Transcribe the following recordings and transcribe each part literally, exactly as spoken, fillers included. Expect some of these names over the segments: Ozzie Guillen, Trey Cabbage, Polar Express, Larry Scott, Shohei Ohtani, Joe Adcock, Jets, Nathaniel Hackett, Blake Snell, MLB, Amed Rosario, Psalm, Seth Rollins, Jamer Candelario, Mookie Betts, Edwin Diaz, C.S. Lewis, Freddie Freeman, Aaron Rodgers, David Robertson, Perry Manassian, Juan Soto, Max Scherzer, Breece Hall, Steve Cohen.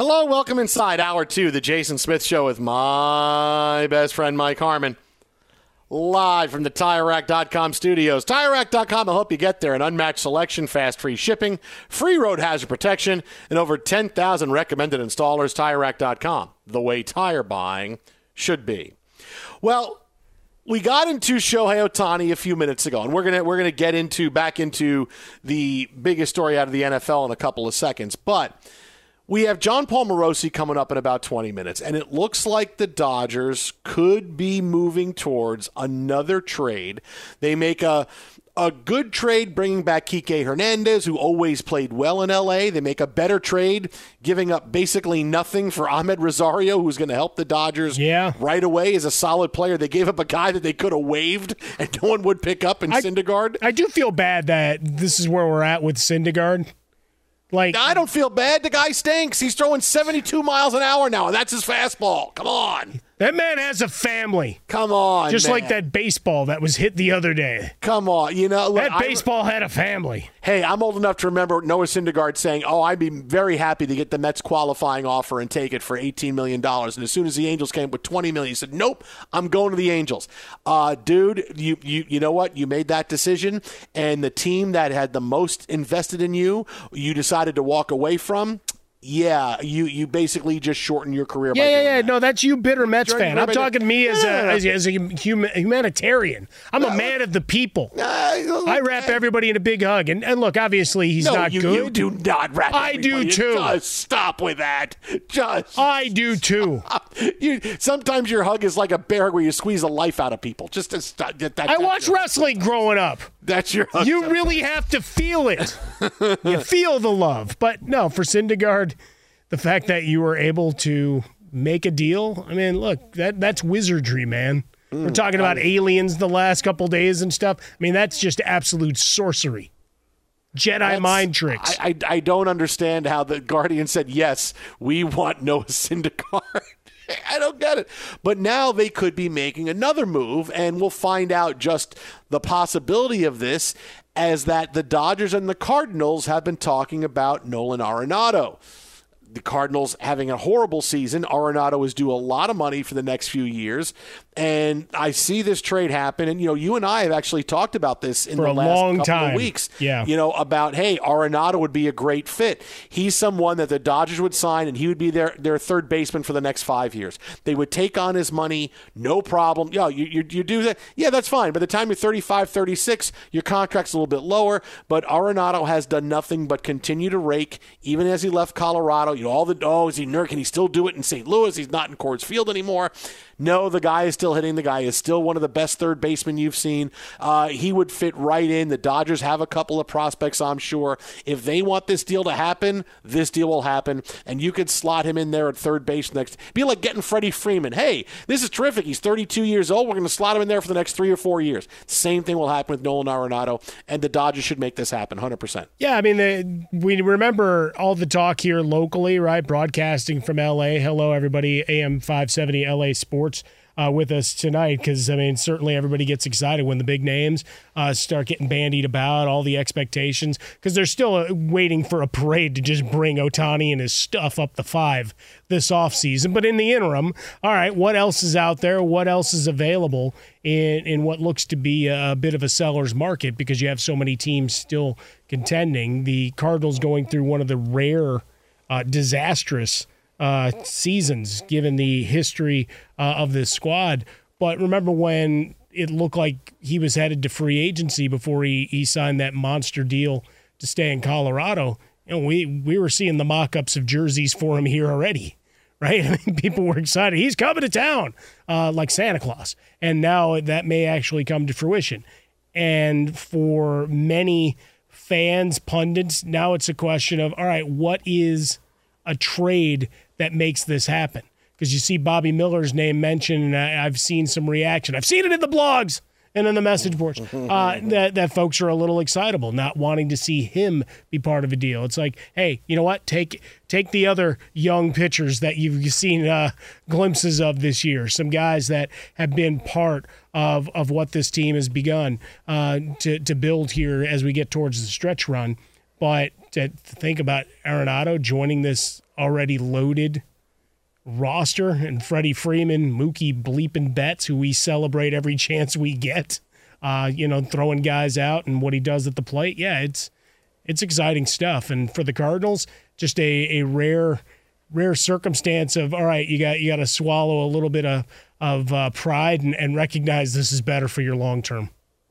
Hello, welcome inside Hour two, the Jason Smith Show with my best friend, Mike Harmon, live from the Tire Rack dot com studios. Tire Rack dot com will help you get there. An unmatched selection, fast free shipping, free road hazard protection, and over ten thousand recommended installers. Tire Rack dot com, the way tire buying should be. Well, we got into Shohei Ohtani a few minutes ago, and we're gonna we're gonna get into back into the biggest story out of the N F L in a couple of seconds, but we have John Paul Morosi coming up in about twenty minutes, and it looks like the Dodgers could be moving towards another trade. They make a a good trade bringing back Kike Hernandez, who always played well in L A. They make a better trade giving up basically nothing for Amed Rosario, who's going to help the Dodgers yeah. right away as a solid player. They gave up a guy that they could have waived and no one would pick up in I, Syndergaard. I do feel bad that this is where we're at with Syndergaard. Like, I don't feel bad. The guy stinks. He's throwing seventy-two miles an hour now, and that's his fastball. Come on. That man has a family. Come on, Just man. Like that baseball that was hit the other day. Come on. you know look, That baseball I, had a family. Hey, I'm old enough to remember Noah Syndergaard saying, oh, I'd be very happy to get the Mets qualifying offer and take it for eighteen million dollars. And as soon as the Angels came with twenty million dollars, he said, nope, I'm going to the Angels. Uh, dude, you, you you know what? You made that decision, and the team that had the most invested in you, you decided to walk away from. Yeah, you, you basically just shorten your career. Yeah, by yeah, yeah. That. No, that's you, bitter Mets Jordan, fan. I'm talking to me as yeah. a as, as a human, humanitarian. I'm uh, a man of the people. Uh, I wrap uh, everybody in a big hug, and, and look, obviously he's no, not you, good. You do not wrap. I everybody. do too. Just stop with that. Just I do too. You, sometimes your hug is like a bear where you squeeze the life out of people. Just to stop. That, that, I watched wrestling growing up. That's your hug. You really have to feel it. You feel the love, but no, for Syndergaard. The fact that you were able to make a deal, I mean, look, that that's wizardry, man. Mm, we're talking about I mean, aliens the last couple days and stuff. I mean, that's just absolute sorcery. Jedi mind tricks. I, I, I don't understand how the Guardian said, yes, we want Noah Syndergaard. I don't get it. But now they could be making another move, and we'll find out just the possibility of this as that the Dodgers and the Cardinals have been talking about Nolan Arenado. the Cardinals having a horrible season. Arenado is due a lot of money for the next few years. And I see this trade happen. And, you know, you and I have actually talked about this in for the last long couple time. of weeks. Yeah. You know, about, hey, Arenado would be a great fit. He's someone that the Dodgers would sign, and he would be their, their third baseman for the next five years. They would take on his money, no problem. Yeah, you, you, you do that. Yeah, that's fine. By the time you're thirty-five, thirty-six, your contract's a little bit lower. But Arenado has done nothing but continue to rake, even as he left Colorado. You know, all the, oh, is he nerd? Can he still do it in Saint Louis? He's not in Coors Field anymore. No, the guy is still hitting. The guy is still one of the best third basemen you've seen. Uh, he would fit right in. The Dodgers have a couple of prospects, I'm sure. If they want this deal to happen, this deal will happen. And you could slot him in there at third base next. Be like getting Freddie Freeman. Hey, this is terrific. He's thirty-two years old. We're going to slot him in there for the next three or four years. Same thing will happen with Nolan Arenado, and the Dodgers should make this happen one hundred percent. Yeah, I mean, they, we remember all the talk here locally, right? Broadcasting from L A. Hello, everybody. A M five seventy L A Sports. Uh, with us tonight, because I mean, certainly everybody gets excited when the big names uh, start getting bandied about, all the expectations, because they're still uh, waiting for a parade to just bring Ohtani and his stuff up the five this offseason. But in the interim, all right, what else is out there? What else is available in, in what looks to be a, a bit of a seller's market, because you have so many teams still contending? The Cardinals going through one of the rare uh, disastrous Uh, seasons, given the history uh, of this squad. But remember when it looked like he was headed to free agency before he, he signed that monster deal to stay in Colorado? You know, we, we were seeing the mock-ups of jerseys for him here already, right? I mean, people were excited. He's coming to town, uh, like Santa Claus. And now that may actually come to fruition. And for many fans, pundits, now it's a question of, all right, what is a trade that makes this happen? Because you see Bobby Miller's name mentioned, and I, I've seen some reaction. I've seen it in the blogs and in the message boards, uh, that, that folks are a little excitable, not wanting to see him be part of a deal. It's like, hey, you know what? Take take the other young pitchers that you've seen uh, glimpses of this year, some guys that have been part of, of what this team has begun uh, to, to build here as we get towards the stretch run. But to think about Arenado joining this already loaded roster, and Freddie Freeman, Mookie bleeping Betts, who we celebrate every chance we get, uh, you know, throwing guys out and what he does at the plate. Yeah, it's it's exciting stuff. And for the Cardinals, just a, a rare rare circumstance of, all right, you got you got to swallow a little bit of of uh, pride and, and recognize this is better for your long term.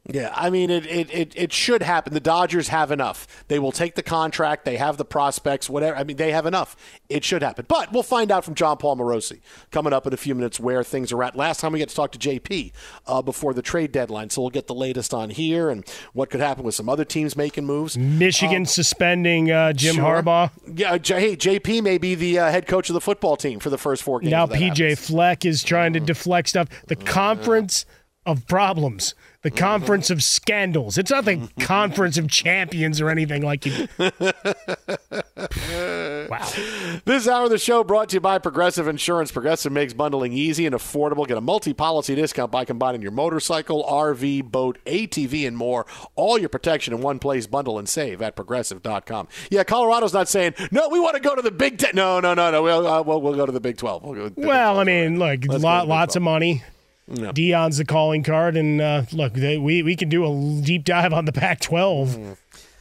Yeah, I mean, it, it, it, it should happen. The Dodgers have enough. They will take the contract. They have the prospects, whatever. I mean, they have enough. It should happen. But we'll find out from John Paul Morosi coming up in a few minutes where things are at. Last time we got to talk to J P uh, before the trade deadline, so we'll get the latest on here and what could happen with some other teams making moves. Michigan um, suspending uh, Jim sure. Harbaugh. Yeah, J- hey, J P may be the uh, head coach of the football team for the first four games. Now P J happens. Fleck is trying to deflect stuff. The mm-hmm. conference of problems. The conference of scandals. It's not the conference of champions or anything like you. Wow. This hour of the show brought to you by Progressive Insurance. Progressive makes bundling easy and affordable. Get a multi-policy discount by combining your motorcycle, R V, boat, A T V, and more. All your protection in one place. Bundle and save at progressive dot com. Yeah, Colorado's not saying, no, we want to go to the Big Ten. No, no, no, no. We'll, uh, we'll, we'll go to the Big twelve. We'll go to the well, Big twelve. I mean, look, lot, lots twelve. Of money. No. Dion's the calling card, and uh, look, they, we we can do a deep dive on the Pac twelve. Mm.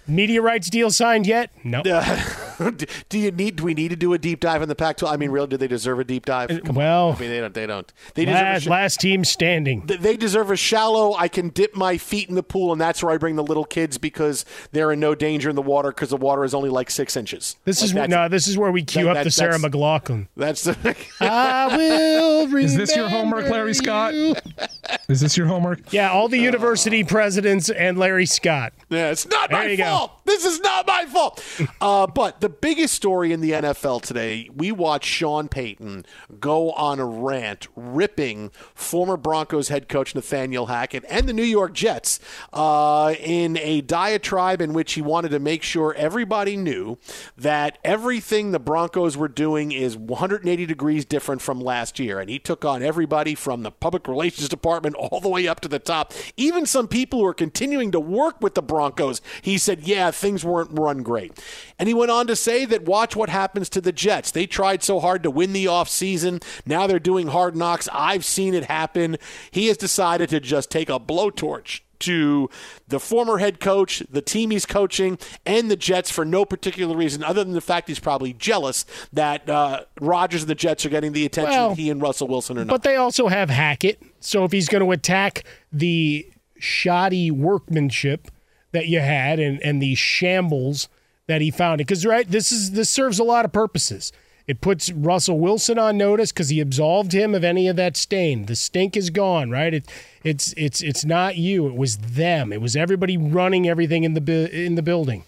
Media rights deal signed yet? No. Nope. Uh, do you need? Do we need to do a deep dive on the Pac twelve? I mean, really, do they deserve a deep dive? Come well, on. I mean, they don't. They don't. They deserve last, sh- last team standing. They deserve a shallow. I can dip my feet in the pool, and that's where I bring the little kids because they're in no danger in the water because the water is only like six inches. This like is no. This is where we cue that, up that, the Sarah McLachlan. That's the. I will remember. Is this your homework, Larry Scott? You. Is this your homework? Yeah, all the university uh, presidents and Larry Scott. Yeah, it's not there my fault. Go. This is not my fault. Uh, but the biggest story in the N F L today, we watched Sean Payton go on a rant ripping former Broncos head coach Nathaniel Hackett and the New York Jets uh, in a diatribe in which he wanted to make sure everybody knew that everything the Broncos were doing is one hundred eighty degrees different from last year. And he took on everybody from the public relations department all the way up to the top. Even some people who are continuing to work with the Broncos, he said, yeah, things weren't run great. And he went on to say that watch what happens to the Jets. They tried so hard to win the offseason. Now they're doing hard knocks. I've seen it happen. He has decided to just take a blowtorch to the former head coach, the team he's coaching, and the Jets for no particular reason other than the fact he's probably jealous that uh, Rodgers and the Jets are getting the attention well, he and Russell Wilson are not. But they also have Hackett, so if he's going to attack the shoddy workmanship that you had and, and the shambles that he founded, because right, this is this serves a lot of purposes. It puts Russell Wilson on notice because he absolved him of any of that stain. The stink is gone, right? It, it's it's it's not you. It was them. It was everybody running everything in the bu- in the building.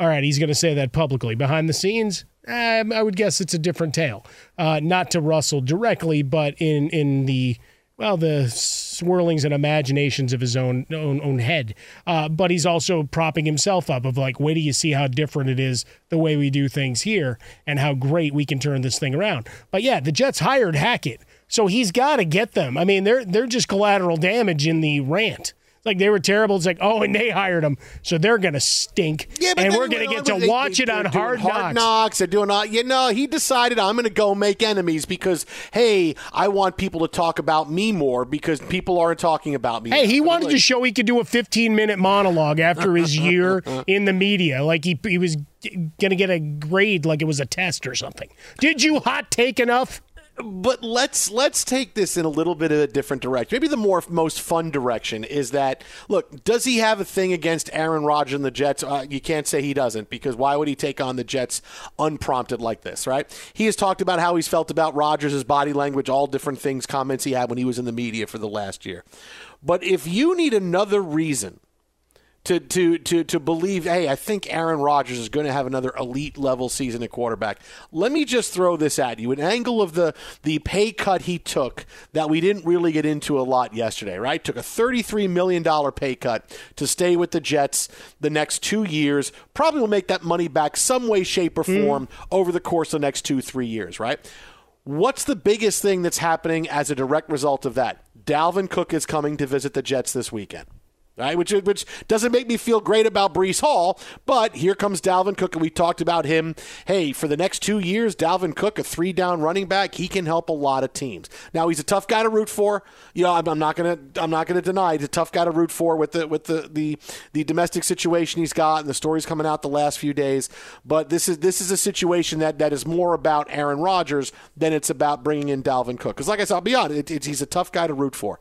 All right, he's going to say that publicly. Behind the scenes, I, I would guess it's a different tale. Uh, not to Russell directly, but in in the well the swirlings and imaginations of his own own, own head. Uh, but he's also propping himself up of like, wait till you see how different it is the way we do things here and how great we can turn this thing around. But yeah, the Jets hired Hackett, so he's got to get them. I mean, they're they're just collateral damage in the rant. It's like they were terrible. It's like, oh, and they hired them, so they're going to stink. Yeah, but and we're going to get to watch they, it on Hard Knocks. Hard Knocks. They're doing all, you know, he decided I'm going to go make enemies because, hey, I want people to talk about me more because people aren't talking about me. Hey, he wanted to show he could do a fifteen-minute monologue after his year in the media. Like he, he was going to get a grade like it was a test or something. Did you hot take enough? But let's let's take this in a little bit of a different direction. Maybe the more most fun direction is that, look, does he have a thing against Aaron Rodgers and the Jets? Uh, you can't say he doesn't, because why would he take on the Jets unprompted like this, right? He has talked about how he's felt about Rodgers, his body language, all different things, comments he had when he was in the media for the last year. But if you need another reason To, to to to believe, hey, I think Aaron Rodgers is going to have another elite-level season at quarterback. Let me just throw this at you. An angle of the, the pay cut he took that we didn't really get into a lot yesterday, right? Took a thirty-three million dollars pay cut to stay with the Jets the next two years. Probably will make that money back some way, shape, or form mm. over the course of the next two, three years, right? What's the biggest thing that's happening as a direct result of that? Dalvin Cook is coming to visit the Jets this weekend. Right, which which doesn't make me feel great about Breece Hall, but here comes Dalvin Cook, and we talked about him. Hey, for the next two years, Dalvin Cook, a three-down running back, he can help a lot of teams. Now he's a tough guy to root for. You know, I'm, I'm not gonna I'm not gonna deny he's a tough guy to root for with the with the, the, the domestic situation he's got and the stories coming out the last few days. But this is this is a situation that, that is more about Aaron Rodgers than it's about bringing in Dalvin Cook. Because like I said, I'll be honest, it, it, he's a tough guy to root for.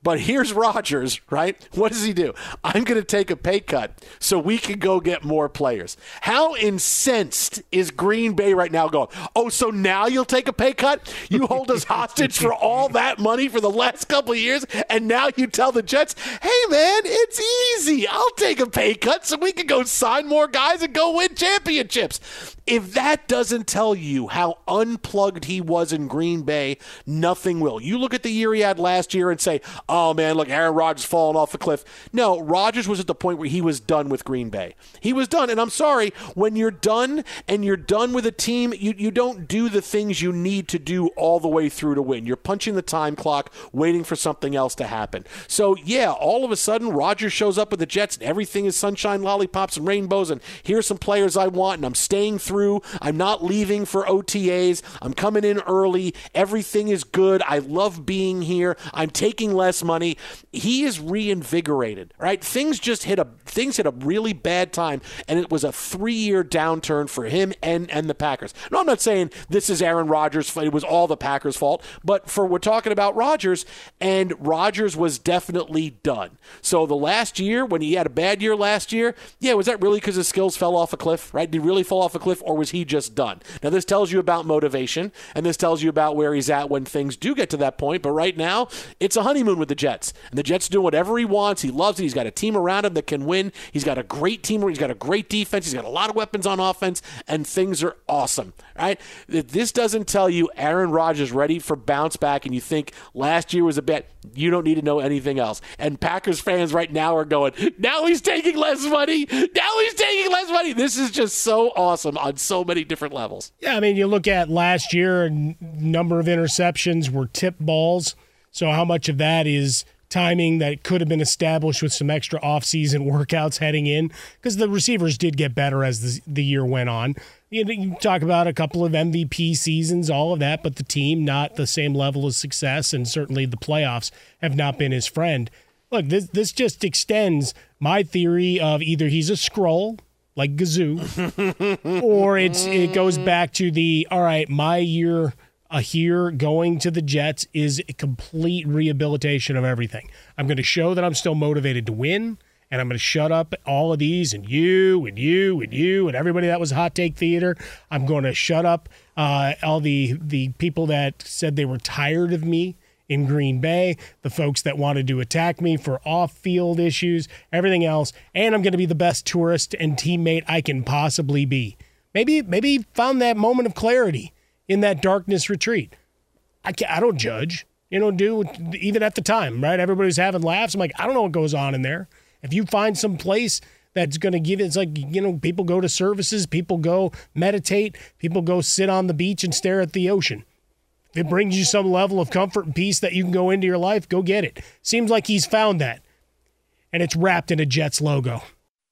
But here's Rodgers, right? What does he do? I'm going to take a pay cut so we can go get more players. How incensed is Green Bay right now going, oh, so now you'll take a pay cut? You hold us hostage for all that money for the last couple of years, and now you tell the Jets, hey, man, it's easy. I'll take a pay cut so we can go sign more guys and go win championships. If that doesn't tell you how unplugged he was in Green Bay, nothing will. You look at the year he had last year and say, oh, man, look, Aaron Rodgers falling off the cliff. No, Rodgers was at the point where he was done with Green Bay. He was done, and I'm sorry, when you're done and you're done with a team, you, you don't do the things you need to do all the way through to win. You're punching the time clock, waiting for something else to happen. So, yeah, all of a sudden, Rodgers shows up with the Jets, and everything is sunshine, lollipops, and rainbows, and here's some players I want, and I'm staying through. I'm not leaving for O T As. I'm coming in early. Everything is good. I love being here. I'm taking less money. He is reinvigorated, right? Things just hit a things hit a really bad time, and it was a three-year downturn for him and, and the Packers. No, I'm not saying this is Aaron Rodgers' fault. It was all the Packers' fault, but for we're talking about Rodgers, and Rodgers was definitely done. So the last year, when he had a bad year last year, yeah, was that really because his skills fell off a cliff, right? Did he really fall off a cliff, or was he just done? Now, this tells you about motivation, and this tells you about where he's at when things do get to that point, but right now, it's a honeymoon with the Jets. And the Jets do whatever he wants. He loves it. He's got a team around him that can win. He's got a great team. He's got a great defense. He's got a lot of weapons on offense, and things are awesome. Right? If this doesn't tell you Aaron Rodgers ready for bounce back and you think last year was a bet, you don't need to know anything else. And Packers fans right now are going, now he's taking less money. Now he's taking less money. This is just so awesome on so many different levels. Yeah, I mean, you look at last year, a number of interceptions were tip balls. So how much of that is timing that could have been established with some extra offseason workouts heading in? Because the receivers did get better as the, the year went on. You know, you talk about a couple of M V P seasons, all of that, but the team not the same level of success, and certainly the playoffs have not been his friend. Look, this this just extends my theory of either he's a Skrull, like Gazoo, or it's it goes back to the, all right, my year uh, here going to the Jets is a complete rehabilitation of everything. I'm going to show that I'm still motivated to win, and I'm going to shut up all of these and you and you and you and everybody that was Hot Take Theater. I'm going to shut up uh, all the, the people that said they were tired of me in Green Bay, the folks that wanted to attack me for off-field issues, everything else, and I'm going to be the best tourist and teammate I can possibly be. Maybe maybe he found that moment of clarity in that darkness retreat. I, can't, I don't judge. You know, dude, even at the time, right? Everybody's having laughs. I'm like, I don't know what goes on in there. If you find some place that's going to give it, it's like, you know, people go to services, people go meditate, people go sit on the beach and stare at the ocean. If it brings you some level of comfort and peace that you can go into your life, go get it. Seems like he's found that. And it's wrapped in a Jets logo.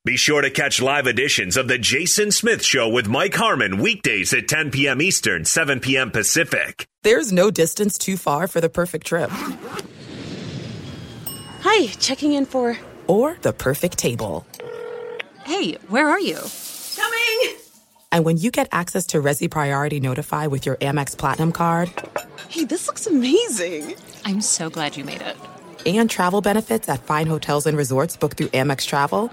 Be sure to catch live editions of The Jason Smith Show with Mike Harmon weekdays at ten p.m. Eastern, seven p.m. Pacific. There's no distance too far for the perfect trip. Hi, checking in for... Or the perfect table. Hey, where are you? Coming! And when you get access to Resi Priority Notify with your Amex Platinum card. Hey, this looks amazing. I'm so glad you made it. And travel benefits at fine hotels and resorts booked through Amex Travel.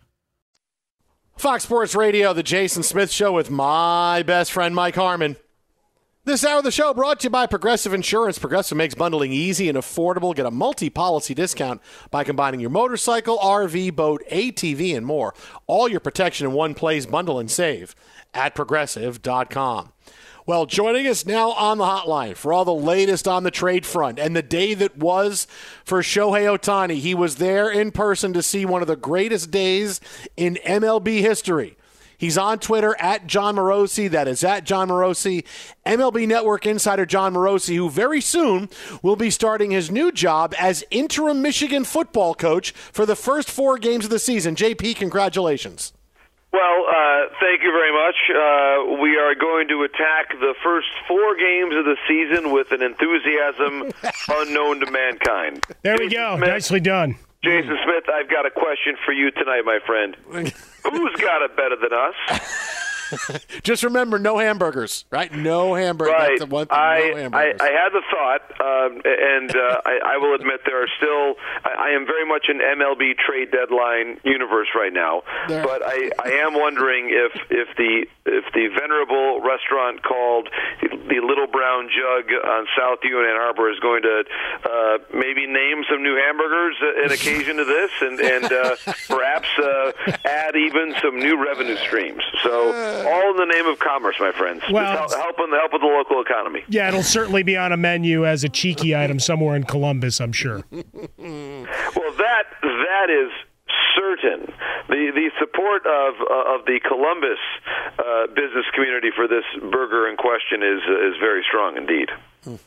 Fox Sports Radio, The Jason Smith Show with my best friend, Mike Harmon. This hour of the show brought to you by Progressive Insurance. Progressive makes bundling easy and affordable. Get a multi-policy discount by combining your motorcycle, R V, boat, A T V, and more. All your protection in one place. Bundle and save at progressive dot com. Well, joining us now on the hotline for all the latest on the trade front and the day that was for Shohei Ohtani. He was there in person to see one of the greatest days in M L B history. He's on Twitter at John Morosi. That is at John Morosi. M L B Network insider John Morosi, who very soon will be starting his new job as interim Michigan football coach for the first four games of the season. J P, congratulations. Well, uh, thank you very much. Uh, we are going to attack the first four games of the season with an enthusiasm unknown to mankind. There we go. Nicely done. Jason Smith, I've got a question for you tonight, my friend. Who's got it better than us? Just remember, no hamburgers, right? No hamburgers. Right. That's the one thing, I, no hamburgers. I, I had the thought, um, and uh, I, I will admit there are still – I am very much an M L B trade deadline universe right now. There. But I, I am wondering if, if the if the venerable restaurant called the Little Brown Jug on Southview in Ann Arbor is going to uh, maybe name some new hamburgers in occasion to this and, and uh, perhaps uh, add even some new revenue streams. So all in the name of commerce, my friends. Well, just help, help, help with the local economy. Yeah, it'll certainly be on a menu as a cheeky item somewhere in Columbus, I'm sure. Well, that that is certain. The the support of uh, of the Columbus uh, business community for this burger in question is uh, is very strong indeed. Mm.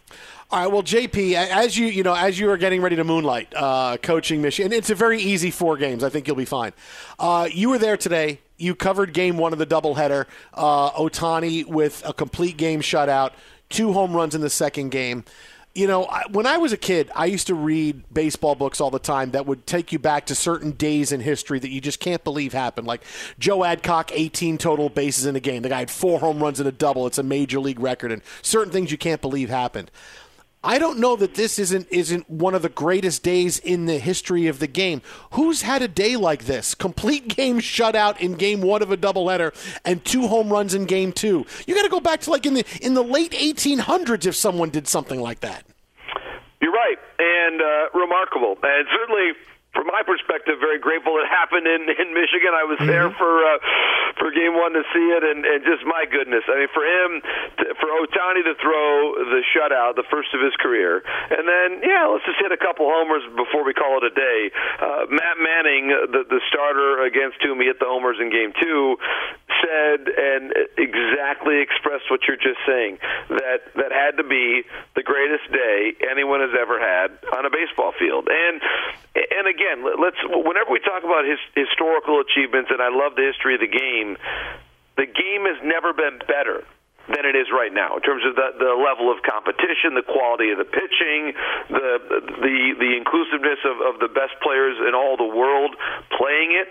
All right, well, J P, as you you know, as you are getting ready to moonlight uh, coaching Michigan, it's a very easy four games. I think you'll be fine. Uh, you were there today. You covered game one of the doubleheader. Uh, Ohtani with a complete game shutout, two home runs in the second game. You know, when I was a kid, I used to read baseball books all the time that would take you back to certain days in history that you just can't believe happened. Like Joe Adcock, eighteen total bases in a game. The guy had four home runs and a double. It's a major league record, and certain things you can't believe happened. I don't know that this isn't isn't one of the greatest days in the history of the game. Who's had a day like this? Complete game shutout in game one of a doubleheader and two home runs in game two. You got to go back to like in the in the late eighteen hundreds if someone did something like that. You're right, and uh, remarkable, and certainly. From my perspective, very grateful it happened in, in Michigan. I was there mm-hmm. for uh, for game one to see it, and, and just my goodness. I mean, for him, to, for Ohtani to throw the shutout, the first of his career, and then, yeah, let's just hit a couple homers before we call it a day. Uh, Matt Manning, the, the starter against whom he hit the homers in game two, said and exactly expressed what you're just saying, that that had to be the greatest day anyone has ever had on a baseball field. And and again, Again, let's. Whenever we talk about his historical achievements, and I love the history of the game, the game has never been better than it is right now in terms of the, the level of competition, the quality of the pitching, the the the inclusiveness of, of the best players in all the world playing it.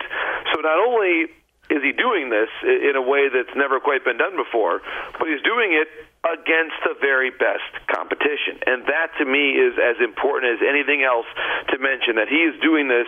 So not only is he doing this in a way that's never quite been done before, but he's doing it against the very best competition. And that, to me, is as important as anything else to mention, that he is doing this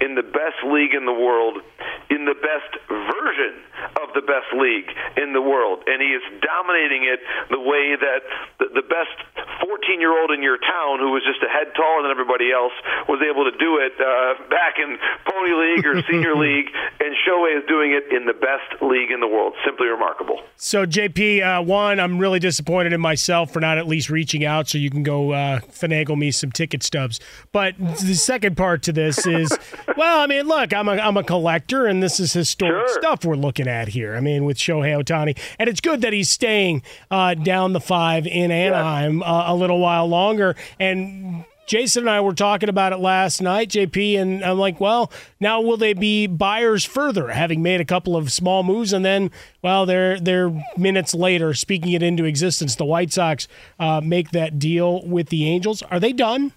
in the best league in the world, in the best version of the best league in the world. And he is dominating it the way that the best fourteen-year-old in your town, who was just a head taller than everybody else, was able to do it uh, back in Pony League or Senior League. And Shohei is doing it in the best league in the world. Simply remarkable. So, J P, uh, one, I'm really disappointed. disappointed in myself for not at least reaching out so you can go uh, finagle me some ticket stubs. But the second part to this is, well, I mean, look, I'm a, I'm a collector, and this is historic sure. stuff we're looking at here. I mean, with Shohei Ohtani. And it's good that he's staying uh, down the five in Anaheim yeah. uh, a little while longer. And Jason and I were talking about it last night, J P, and I'm like, well, now will they be buyers further, having made a couple of small moves, and then, well, they're, they're minutes later speaking it into existence. The White Sox uh, make that deal with the Angels. Are they done?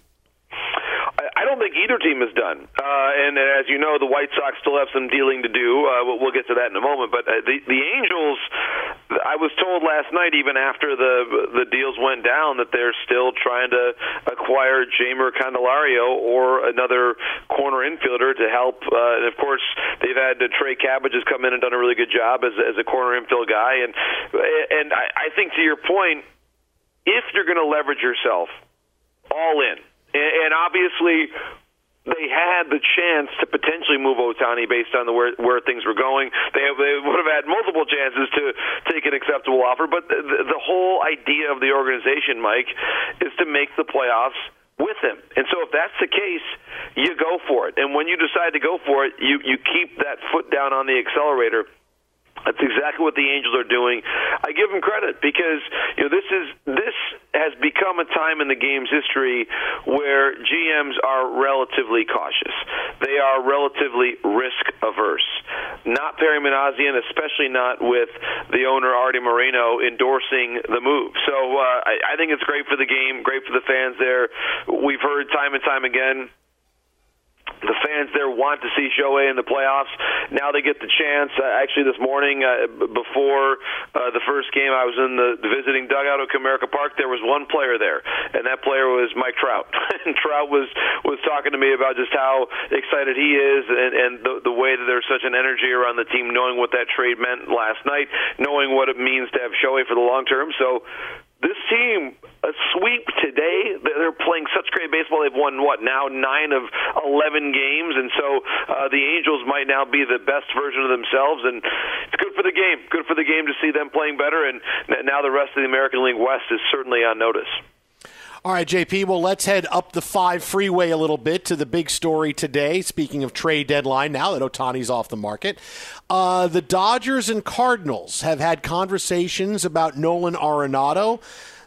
I don't think either team is done. Uh, and as you know, the White Sox still have some dealing to do. Uh, we'll get to that in a moment. But uh, the, the Angels, I was told last night, even after the the deals went down, that they're still trying to acquire Jamer Candelario or another corner infielder to help. Uh, and, of course, they've had uh, Trey Cabbage has come in and done a really good job as, as a corner infield guy. And, and I, I think, to your point, if you're going to leverage yourself all in, and obviously, they had the chance to potentially move Ohtani based on the where, where things were going. They, they would have had multiple chances to take an acceptable offer. But the, the whole idea of the organization, Mike, is to make the playoffs with him. And so if that's the case, you go for it. And when you decide to go for it, you, you keep that foot down on the accelerator That's exactly what the Angels are doing. I give them credit because you know this is this has become a time in the game's history where G Ms are relatively cautious. They are relatively risk averse. Not Perry Manassian, especially not with the owner Artie Moreno endorsing the move. So uh, I, I think it's great for the game, great for the fans there. We've heard time and time again. The fans there want to see Shohei in the playoffs. Now they get the chance. Uh, actually, this morning uh, before uh, the first game, I was in the visiting dugout at Comerica Park. There was one player there, and that player was Mike Trout. And Trout was, was talking to me about just how excited he is and, and the, the way that there's such an energy around the team, knowing what that trade meant last night, knowing what it means to have Shohei for the long term. So this team, a sweep today. They're playing such great baseball. They've won, what, now nine of eleven games. And so uh, the Angels might now be the best version of themselves. And it's good for the game. Good for the game to see them playing better. And now the rest of the American League West is certainly on notice. All right, J P, well, let's head up the five freeway a little bit to the big story today. Speaking of trade deadline, now that Ohtani's off the market, uh, the Dodgers and Cardinals have had conversations about Nolan Arenado.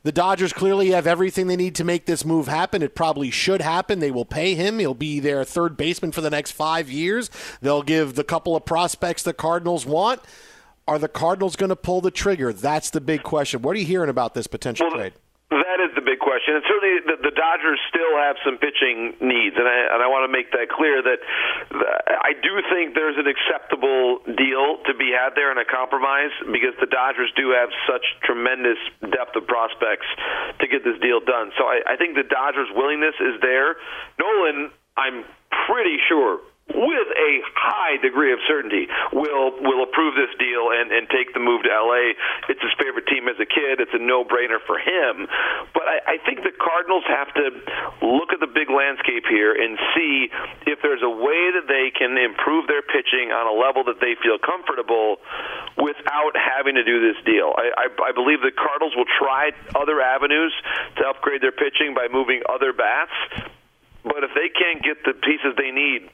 The Dodgers clearly have everything they need to make this move happen. It probably should happen. They will pay him. He'll be their third baseman for the next five years. They'll give the couple of prospects the Cardinals want. Are the Cardinals going to pull the trigger? That's the big question. What are you hearing about this potential well, trade? That is the big question. And certainly the, the Dodgers still have some pitching needs, and I, and I want to make that clear that I do think there's an acceptable deal to be had there and a compromise because the Dodgers do have such tremendous depth of prospects to get this deal done. So I, I think the Dodgers' willingness is there. Nolan, I'm pretty sure, with a high degree of certainty, will will approve this deal and, and take the move to L A. It's his favorite team as a kid. It's a no-brainer for him. But I, I think the Cardinals have to look at the big landscape here and see if there's a way that they can improve their pitching on a level that they feel comfortable without having to do this deal. I, I, I believe the Cardinals will try other avenues to upgrade their pitching by moving other bats. But if they can't get the pieces they need,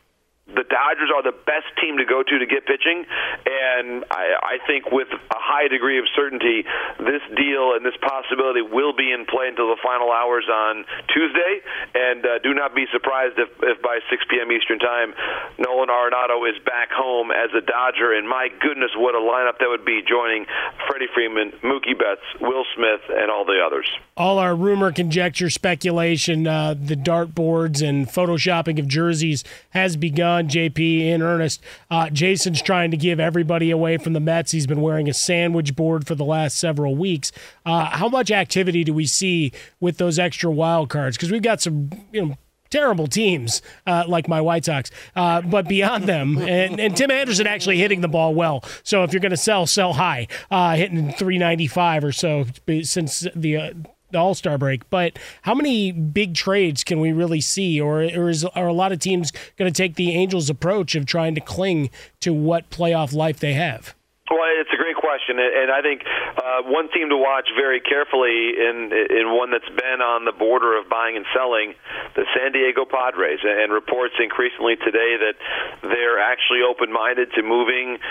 the Dodgers are the best team to go to to get pitching, and I, I think with a high degree of certainty, this deal and this possibility will be in play until the final hours on Tuesday, and uh, do not be surprised if, if by six p.m. Eastern Time, Nolan Arenado is back home as a Dodger, and my goodness, what a lineup that would be, joining Freddie Freeman, Mookie Betts, Will Smith, and all the others. All our rumor, conjecture, speculation, uh, the dartboards and photoshopping of jerseys has begun. J P, in earnest. Uh, Jason's trying to give everybody away from the Mets. He's been wearing a sandwich board for the last several weeks. Uh, how much activity do we see with those extra wild cards? Because we've got some, you know, terrible teams uh, like my White Sox, uh, but beyond them, and, and Tim Anderson actually hitting the ball well. So if you're going to sell, sell high, uh, hitting three ninety-five or so since the uh, the All-Star break. But how many big trades can we really see, or, or is, are a lot of teams going to take the Angels' approach of trying to cling to what playoff life they have? Well, it's a great question, and I think uh, one team to watch very carefully, and in, in one that's been on the border of buying and selling, the San Diego Padres, and reports increasingly today that they're actually open-minded to moving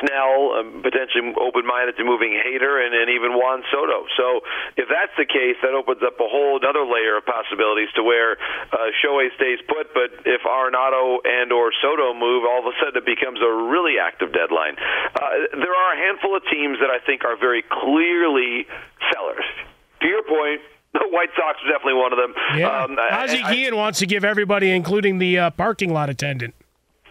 Snell, um, potentially open-minded to moving Hader, and, and even Juan Soto. So if that's the case, that opens up a whole other layer of possibilities to where uh, Shohei stays put, but if Arenado and or Soto move, all of a sudden it becomes a really active deadline. Uh, There are a handful of teams that I think are very clearly sellers. To your point, the White Sox are definitely one of them. Yeah. Um, Ozzie Guillen wants to give everybody, including the uh, parking lot attendant.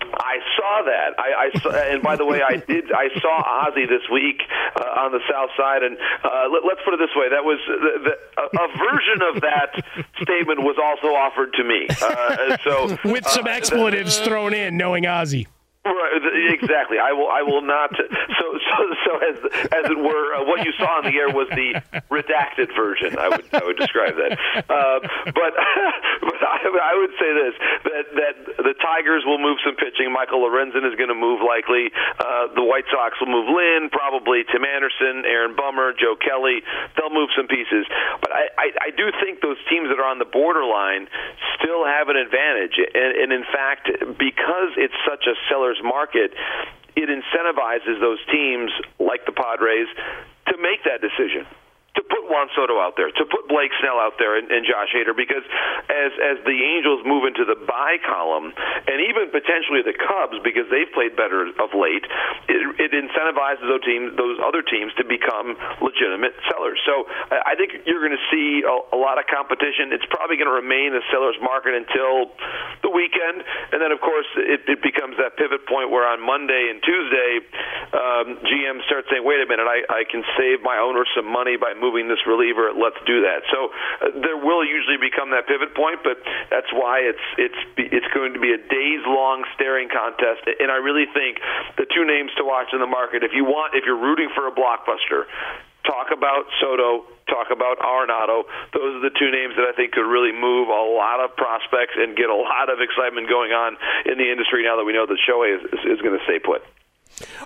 I saw that. I, I saw, and by the way, I did. I saw Ozzie this week uh, on the South Side, and uh, let, let's put it this way: that was the, the, a, a version of that statement was also offered to me. Uh, so with some uh, expletives that, uh, thrown in, knowing Ozzie. Right, exactly. I will. I will not. So, so, so as as it were, uh, what you saw on the air was the redacted version. I would I would describe that. Uh, but but I, I would say this: that that the Tigers will move some pitching. Michael Lorenzen is going to move likely. Uh, the White Sox will move Lynn, probably Tim Anderson, Aaron Bummer, Joe Kelly. They'll move some pieces. But I, I, I do think those teams that are on the borderline still have an advantage, and, and in fact, because it's such a seller's market, it incentivizes those teams like the Padres to make that decision, to put Juan Soto out there, to put Blake Snell out there, and, and Josh Hader, because as as the Angels move into the bye column, and even potentially the Cubs, because they've played better of late, it, it incentivizes those teams, those other teams, to become legitimate sellers. So I think you're going to see a, a lot of competition. It's probably going to remain a seller's market until the weekend, and then of course it, it becomes that pivot point where on Monday and Tuesday, um, G M starts saying, "Wait a minute, I, I can save my owner some money by moving." moving this reliever, let's do that. So uh, there will usually become that pivot point, but that's why it's it's it's going to be a days-long staring contest. And I really think the two names to watch in the market, if you want, if you're rooting for a blockbuster, talk about Soto, talk about Arenado. Those are the two names that I think could really move a lot of prospects and get a lot of excitement going on in the industry now that we know that Shohei is, is, is going to stay put.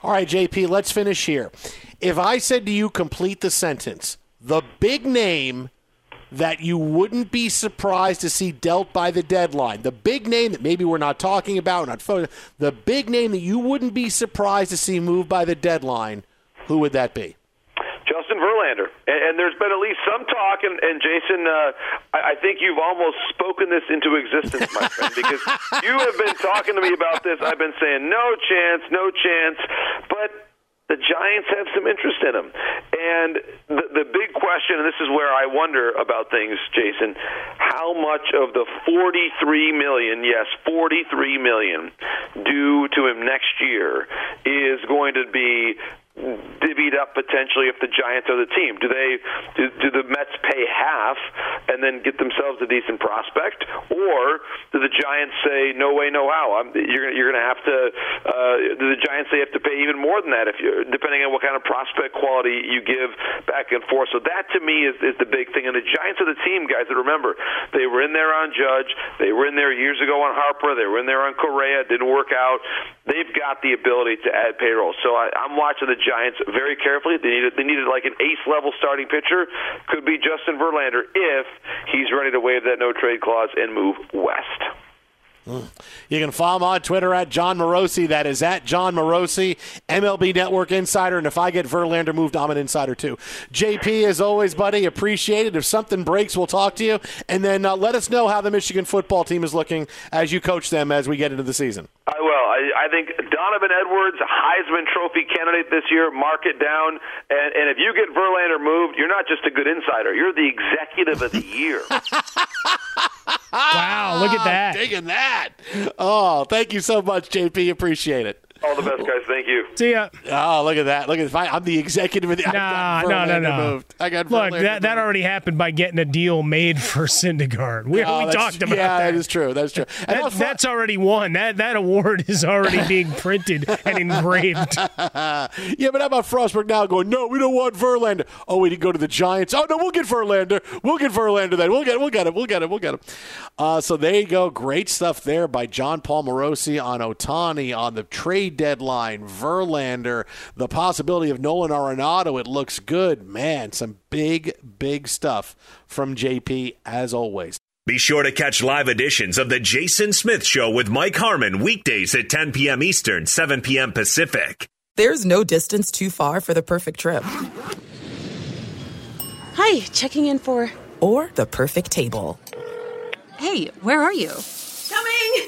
All right, J P, let's finish here. If I said to you, complete the sentence, the big name that you wouldn't be surprised to see dealt by the deadline, the big name that maybe we're not talking about, not photo, the big name that you wouldn't be surprised to see moved by the deadline, who would that be? Justin Verlander. And there's been at least some talk, and, and Jason, uh, I, I think you've almost spoken this into existence, my friend, because you have been talking to me about this. I've been saying, no chance, no chance, but the Giants have some interest in him. And the, the big question, and this is where I wonder about things, Jason, how much of the forty-three million dollars, yes, forty-three million dollars due to him next year is going to be divvied up potentially if the Giants are the team? Do they do, do the Mets pay half and then get themselves a decent prospect, or do the Giants say no way, no how? I'm, you're you're going to have to. Uh, do the Giants they have to pay even more than that if you, depending on what kind of prospect quality you give back and forth? So that to me is, is the big thing. And the Giants are the team, guys. That remember they were in there on Judge, they were in there years ago on Harper, they were in there on Correa, didn't work out. They've got the ability to add payroll. So I, I'm watching the Giants very carefully. They needed, they needed like an ace-level starting pitcher. Could be Justin Verlander if he's ready to waive that no-trade clause and move west. Mm. You can follow him on Twitter at John Morosi. That is at John Morosi, M L B Network Insider. And if I get Verlander moved, I'm an insider too. J P, as always, buddy, appreciate it. If something breaks, we'll talk to you. And then uh, let us know how the Michigan football team is looking as you coach them as we get into the season. I will. I, I think Donovan Edwards, a Heisman Trophy candidate this year, mark it down. And, and if you get Verlander moved, you're not just a good insider. You're the executive of the year. Wow, look at that. Digging that. Oh, thank you so much, J P. Appreciate it. All the best, guys. Thank you. See ya. Oh, look at that. Look at that. I'm the executive of the – No, no, no, no. Moved. I got Look, that, that already happened by getting a deal made for Syndergaard. We, oh, we talked about yeah, that. Yeah, that is true. That's true. And that, also, that's already won. That that award is already being printed and engraved. Yeah, but how about Frostburg now going, no, we don't want Verlander. Oh, we didn't go to the Giants. Oh, no, we'll get Verlander. We'll get Verlander then. We'll get him. We'll get him. We'll get him. We'll get him. Uh, so there you go. Great stuff there by John Paul Morosi on Ohtani, on the trade deadline, Verlander, the possibility of Nolan Arenado. It looks good. Man, some big, big stuff from J P, as always. Be sure to catch live editions of The Jason Smith Show with Mike Harmon weekdays at ten p.m. Eastern, seven p.m. Pacific. There's no distance too far for the perfect trip. Hi, checking in for... Or the perfect table. Hey, where are you? Coming!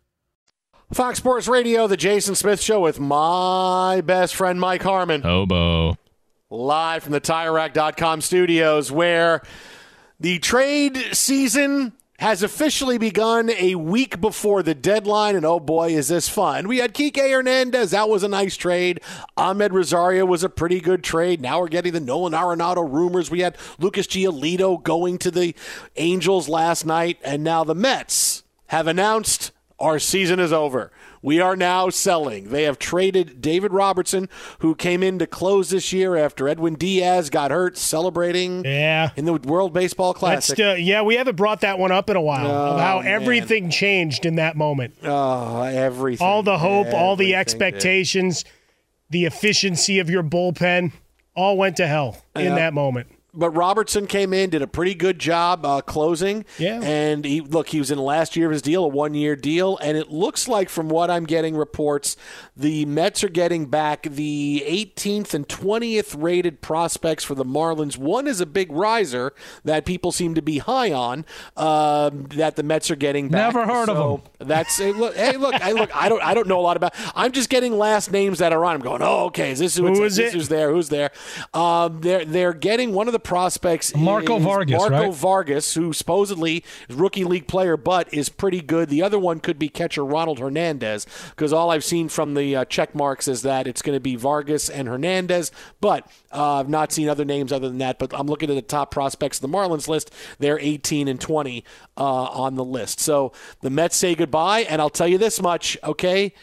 Fox Sports Radio, the Jason Smith Show with my best friend, Mike Harmon. Hobo. Live from the Tire Rack dot com studios, where the trade season has officially begun a week before the deadline, and oh boy, is this fun. We had Kike Hernandez. That was a nice trade. Amed Rosario was a pretty good trade. Now we're getting the Nolan Arenado rumors. We had Lucas Giolito going to the Angels last night, and now the Mets have announced our season is over. We are now selling. They have traded David Robertson, who came in to close this year after Edwin Diaz got hurt, celebrating yeah. in the World Baseball Classic. Still, yeah, we haven't brought that one up in a while, oh, of how man. everything changed in that moment. Oh, everything. All the hope, everything all the expectations, did. the efficiency of your bullpen, all went to hell in yeah. that moment. But Robertson came in, did a pretty good job uh, closing. Yeah. And he, look, he was in the last year of his deal, a one-year deal. And it looks like, from what I'm getting reports, the Mets are getting back the eighteenth and twentieth rated prospects for the Marlins. One is a big riser that people seem to be high on uh, that the Mets are getting back. Never heard so of them. That's hey look, hey, look, I look, I don't, I don't know a lot about. I'm just getting last names that are on. I'm going, oh, okay, is this who, who is this, it? Who's there? Who's there? Um, they're they're getting one of the prospects, Marco Vargas, Marco right? Vargas, who supposedly is rookie league player, but is pretty good. The other one could be catcher Ronald Hernandez, because all I've seen from the uh, check marks is that it's going to be Vargas and Hernandez, but uh, I've not seen other names other than that. But I'm looking at the top prospects of the Marlins list. They're eighteen and twenty uh, on the list. So the Mets say goodbye, and I'll tell you this much, okay?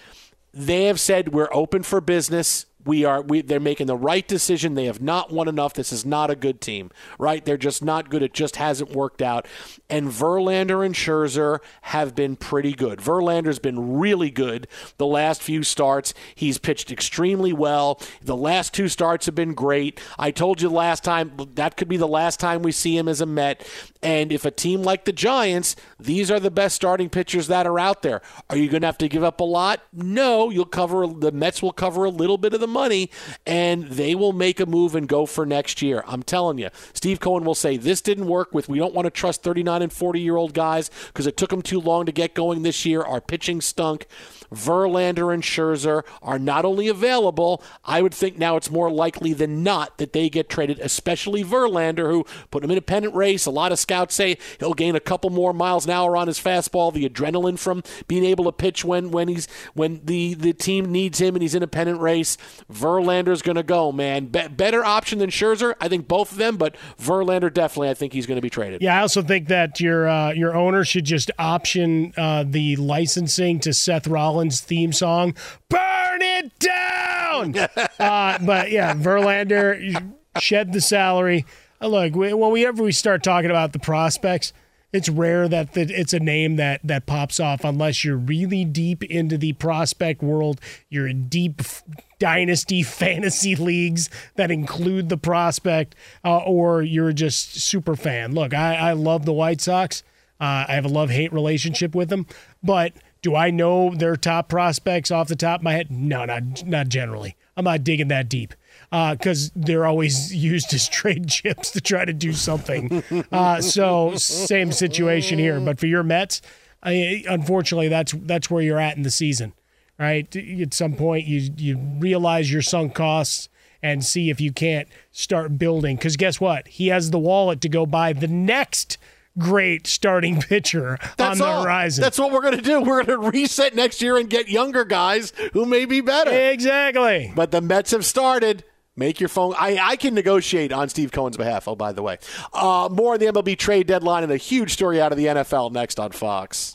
They have said we're open for business. We are. We, they're making the right decision. They have not won enough. This is not a good team, right? They're just not good. It just hasn't worked out. And Verlander and Scherzer have been pretty good. Verlander's been really good the last few starts. He's pitched extremely well. The last two starts have been great. I told you last time that could be the last time we see him as a Met. And if a team like the Giants, these are the best starting pitchers that are out there. Are you going to have to give up a lot? No. You'll cover. The Mets will cover a little bit of the money. money, and they will make a move and go for next year. I'm telling you, Steve Cohen will say, this didn't work with, we don't want to trust thirty-nine and forty-year-old guys because it took them too long to get going this year. Our pitching stunk. Verlander and Scherzer are not only available, I would think now it's more likely than not that they get traded, especially Verlander, who put him in a pennant race. A lot of scouts say he'll gain a couple more miles an hour on his fastball. The adrenaline from being able to pitch when when he's when the, the team needs him and he's in a pennant race. Verlander's going to go, man. Be- better option than Scherzer, I think, both of them, but Verlander definitely, I think he's going to be traded. Yeah, I also think that your uh, your owner should just option uh, the licensing to Seth Rollins' theme song, Burn It Down! uh, but, yeah, Verlander, shed the salary. Uh, look, we, whenever we start talking about the prospects, it's rare that the, it's a name that, that pops off unless you're really deep into the prospect world. You're in deep f- dynasty fantasy leagues that include the prospect, uh, or you're just super fan. Look, I, I love the White Sox. Uh, I have a love-hate relationship with them. But do I know their top prospects off the top of my head? No, not, not generally. I'm not digging that deep. Because uh, they're always used as trade chips to try to do something. Uh, so same situation here. But for your Mets, I, unfortunately, that's that's where you're at in the season, right? At some point, you you realize your sunk costs and see if you can't start building. Because guess what? He has the wallet to go buy the next great starting pitcher that's on the all. horizon. That's what we're going to do. We're going to reset next year and get younger guys who may be better. Exactly. But the Mets have started. Make your phone. I, I can negotiate on Steve Cohen's behalf. Oh, by the way, uh, more on the M L B trade deadline and a huge story out of the N F L next on Fox.